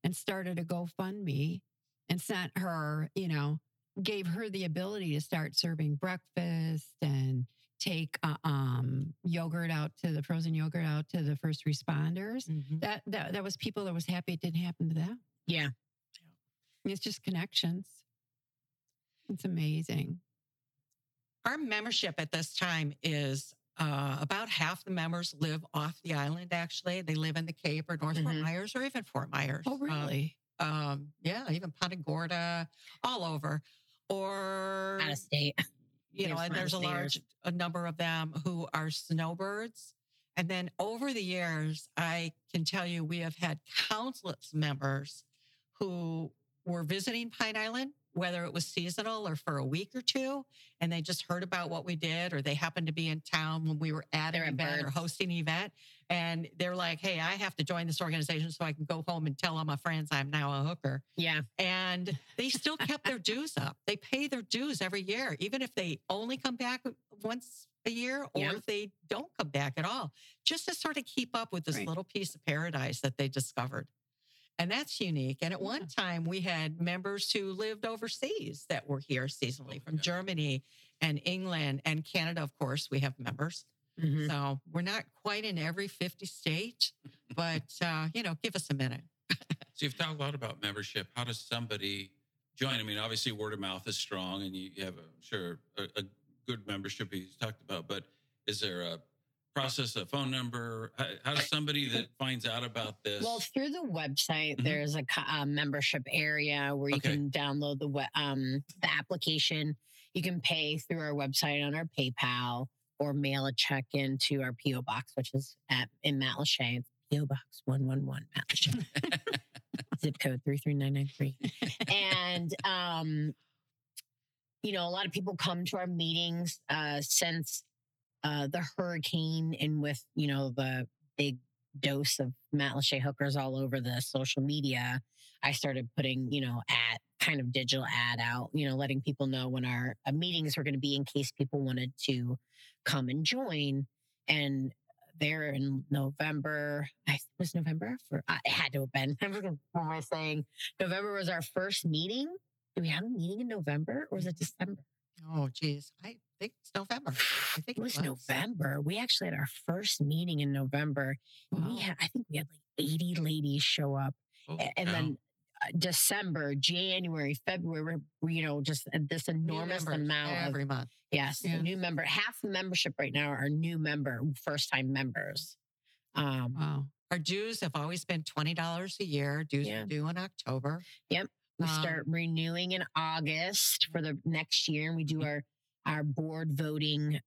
and started a GoFundMe and sent her, you know, gave her the ability to start serving breakfast and take frozen yogurt out to the first responders. That was people that was happy it didn't happen to them. Yeah. It's just connections. It's amazing. Our membership at this time is about half the members live off the island, actually. They live in the Cape or North Fort Myers or even Fort Myers. Oh, really? Yeah, even Punta Gorda, all over. Or out of state. You know, and there's a large number of them who are snowbirds. And then over the years, I can tell you we have had countless members who were visiting Pine Island, whether it was seasonal or for a week or two, and they just heard about what we did, or they happened to be in town when we were at an event or hosting an event, and they're like, hey, I have to join this organization so I can go home and tell all my friends I'm now a hooker. Yeah. And they still kept their dues up. They pay their dues every year, even if they only come back once a year or if they don't come back at all, just to sort of keep up with this little piece of paradise that they discovered. And that's unique. And at one time, we had members who lived overseas that were here seasonally from Germany and England and Canada. Of course, we have members. So we're not quite in every 50 state, but, you know, give us a minute. So you've talked a lot about membership. How does somebody join? I mean, obviously, word of mouth is strong and you have, I'm sure, a good membership you talked about. But is there a process, a phone number? How does somebody that finds out about this? Well, through the website, there's a membership area where you can download the application. You can pay through our website on our PayPal or mail a check into our P.O. box, which is in Matlacha. It's P.O. Box 111 Matlacha, zip code 33993. And you know, a lot of people come to our meetings since. The hurricane and with, you know, the big dose of Matlacha hookers all over the social media, I started putting, you know, digital ad out, you know, letting people know when our meetings were going to be in case people wanted to come and join. And there in November, it had to have been, November was our first meeting. Do we have a meeting in November or was it December? Oh, geez. I I think it's November. November. We actually had our first meeting in November. Wow. I think we had like 80 ladies show up. Oh, and then December, January, February, just this enormous amount every month. Yes. New member. Half the membership right now are new member, first-time members. Wow. Our dues have always been $20 a year. Dues are due in October. Yep. We start renewing in August for the next year, and we do our board voting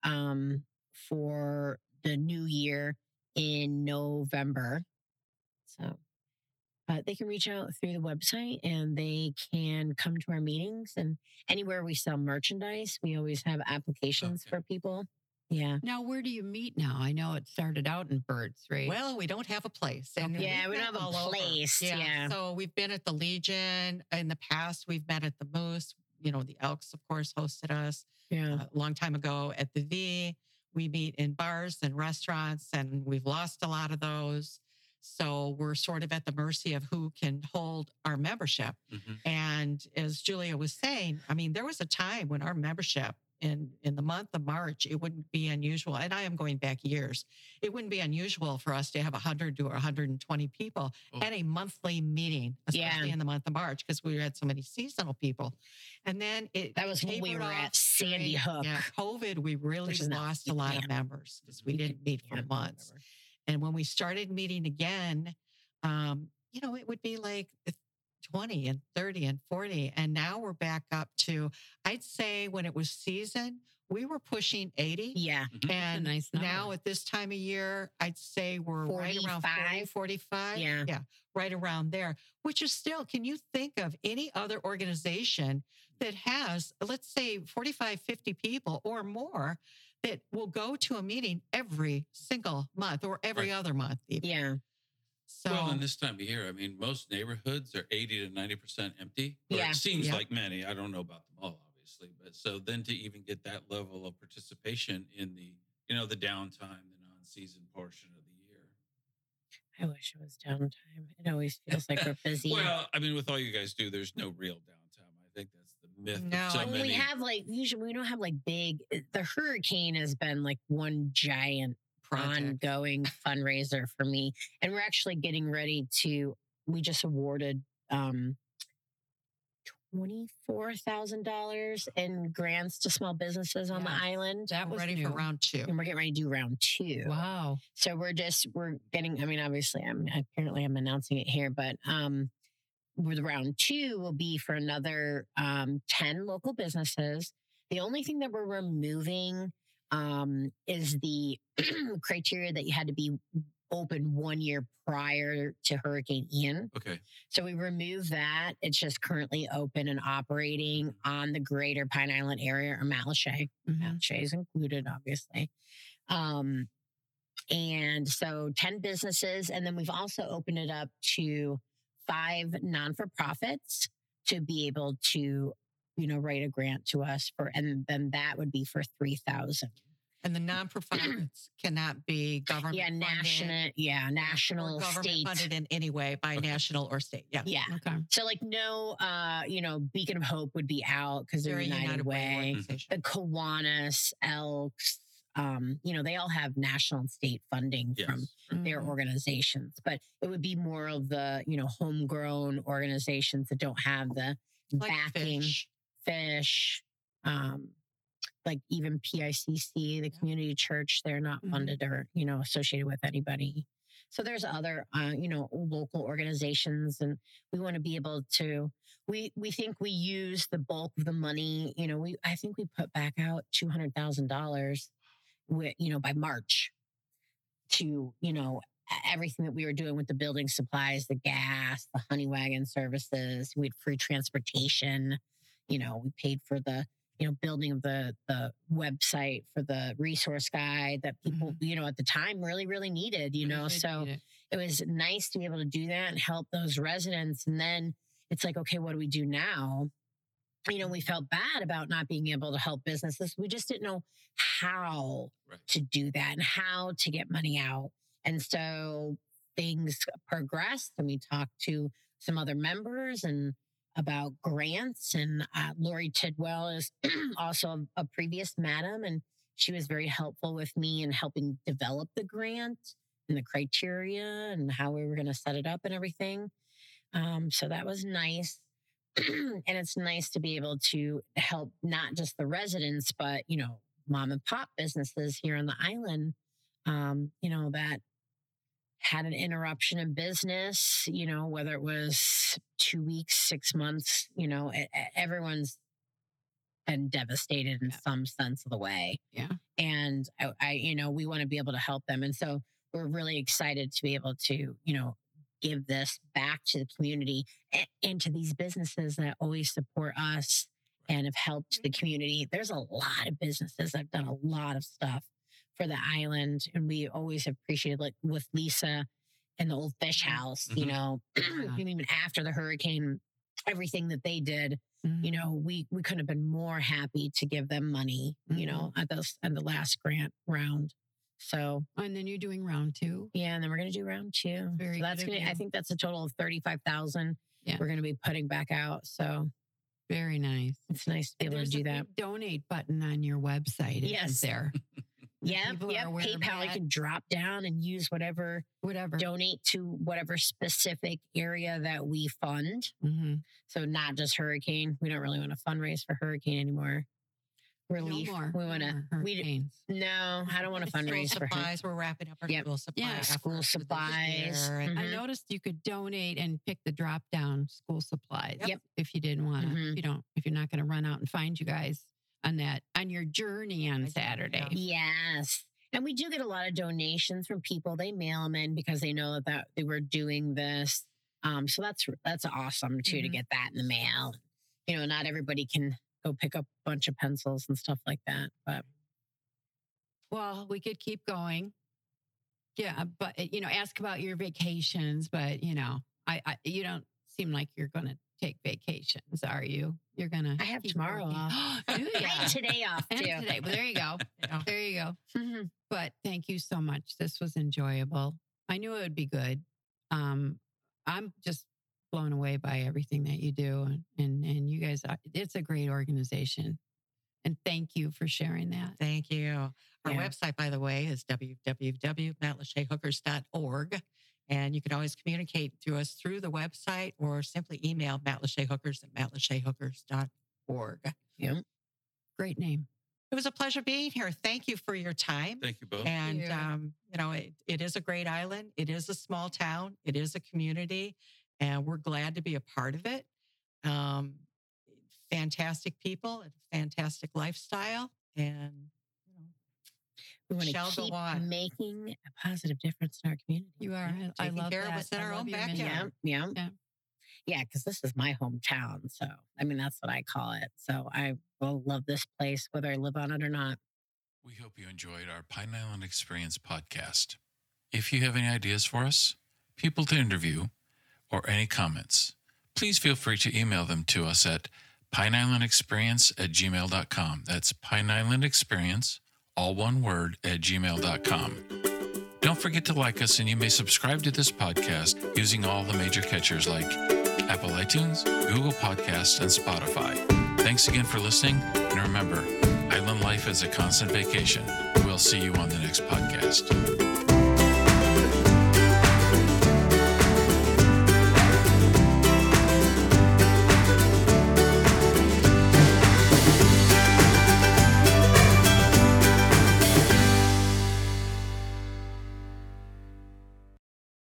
for the new year in November. So they can reach out through the website, and they can come to our meetings, and anywhere we sell merchandise, we always have applications for people. Yeah. Now, where do you meet now? I know it started out in Birds, right? Well, we don't have a place. We don't have a place. Yeah. So we've been at the Legion. In the past, we've met at the Moose. The Elks, of course, hosted us a long time ago at the V. We meet in bars and restaurants, and we've lost a lot of those. So we're sort of at the mercy of who can hold our membership. Mm-hmm. And as Julia was saying, there was a time when our membership in the month of March, it wouldn't be unusual. And I am going back years. It wouldn't be unusual for us to have 100 to 120 people at a monthly meeting, especially in the month of March, because we had so many seasonal people. And then that was when we were at Sandy Hook. Yeah, COVID, we really lost a lot of members because we didn't meet for months. And when we started meeting again, it would be like 20 and 30 and 40. And now we're back up to, I'd say when it was season, we were pushing 80. Yeah. Mm-hmm. And nice now at this time of year, I'd say we're 45. Right around 40, 45. Yeah. Yeah. Right around there, which is still, can you think of any other organization that has, let's say 45, 50 people or more that will go to a meeting every single month or every other month? Even. Yeah. So, well, in this time of year, most neighborhoods are 80 to 90% empty. Yeah. It seems like many. I don't know about them all, obviously. But so then to even get that level of participation in the, the downtime, the non-season portion of the year. I wish it was downtime. It always feels like we're busy. Well, with all you guys do, there's no real downtime. I think that's the myth. No, we have usually we don't have big, the hurricane has been one giant project. Ongoing fundraiser for me. And we're actually getting ready to, we just awarded $24,000 in grants to small businesses on the island. That was ready new. For round two. And we're getting ready to do round two. Wow. So we're getting, obviously I'm announcing it here, but with round two will be for another 10 local businesses. The only thing that we're removing is the criteria that you had to be open 1 year prior to Hurricane Ian. Okay. So we remove that. It's just currently open and operating on the Greater Pine Island area or Matlacha. Mm-hmm. Matlacha is included, obviously. And so 10 businesses. And then we've also opened it up to 5 non-for-profits to be able to write a grant to us for, and then that would be for $3,000. And the non-profits cannot be government funded. National, state. Government funded in any way by national or state. Yeah. Yeah. Okay. So no, Beacon of Hope would be out because they're United Way. The Kiwanis, Elks, they all have national and state funding from their organizations, but it would be more of the, homegrown organizations that don't have the backing. Fish, even PICC, the community church, they're not funded or, associated with anybody. So there's other, local organizations, and we want to be able to, we think we use the bulk of the money. I think we put back out $200,000 with, by March to, everything that we were doing with the building supplies, the gas, the honey wagon services. We had free transportation. We paid for the, building of the website, for the resource guide that people, at the time really, really needed, So it was nice to be able to do that and help those residents. And then it's okay, what do we do now? We felt bad about not being able to help businesses. We just didn't know how to do that and how to get money out. And so things progressed, and we talked to some other members and about grants. And Lori Tidwell is also a previous madam, and she was very helpful with me in helping develop the grant and the criteria and how we were going to set it up and everything. So that was nice. And it's nice to be able to help not just the residents, but, you know, mom and pop businesses here on the island, you know, that had an interruption in business, you know, whether it was 2 weeks, 6 months, you know, everyone's been devastated in some sense of the way. Yeah. And I you know, we want to be able to help them. And so we're really excited to be able to, you know, give this back to the community and to these businesses that always support us and have helped the community. There's a lot of businesses that have done a lot of stuff for the island, and we always appreciated, like with Lisa and the Old Fish House, you know, even after the hurricane, everything that they did, you know, we couldn't have been more happy to give them money, you know, at those, at the last grant round. So, and then you're doing round two. Yeah. And then we're going to do round two. So that's going to, I think that's a total of 35,000 we're going to be putting back out. So very nice. It's nice to be able to do that. Donate button on your website. Yes. There. Yeah. PayPal, I can drop down and use whatever, donate to whatever specific area that we fund. So not just hurricane. We don't really want to fundraise for hurricane anymore. Relief. No more. We want to. No, I don't want to fundraise for supplies. We're wrapping up our school supplies. Yeah, school supplies. I noticed you could donate and pick the drop down school supplies. Yep. If you didn't want to, if you're not going to run out and find you guys on that on your journey on Saturday. Yes, and we do get a lot of donations from people. They mail them in because they know that they were doing this. So that's awesome too to get that in the mail. You know, not everybody can go pick up a bunch of pencils and stuff like that. But well, we could keep going. Yeah, but you know, ask about your vacations. But you know, I you don't seem like you're going to take vacations, are you? You're gonna. I have tomorrow off. I have today off too. And today, well, there you go. There you go. But thank you so much. This was enjoyable. I knew it would be good. I'm just blown away by everything that you do. And you guys, it's a great organization. And thank you for sharing that. Thank you. Our website, by the way, is www.matlachahookers.org. And you can always communicate through us through the website or simply email matlachahookers@matlachahookers.org. Yep. Great name. It was a pleasure being here. Thank you for your time. Thank you both. And, you know, it is a great island. It is a small town. It is a community. And we're glad to be a part of it. Fantastic people, a fantastic lifestyle, and you know, we want to keep making a positive difference in our community. You are. Yeah, I love care that. Of us in I our own backyard. Yeah, because this is my hometown. So, I mean, that's what I call it. So I will love this place, whether I live on it or not. We hope you enjoyed our Pine Island Experience podcast. If you have any ideas for us, people to interview, or any comments, please feel free to email them to us at pineislandexperience@gmail.com. That's pineislandexperience, all one word, @gmail.com. Don't forget to like us, and you may subscribe to this podcast using all the major catchers like Apple iTunes, Google Podcasts, and Spotify. Thanks again for listening, and remember, island life is a constant vacation. We'll see you on the next podcast.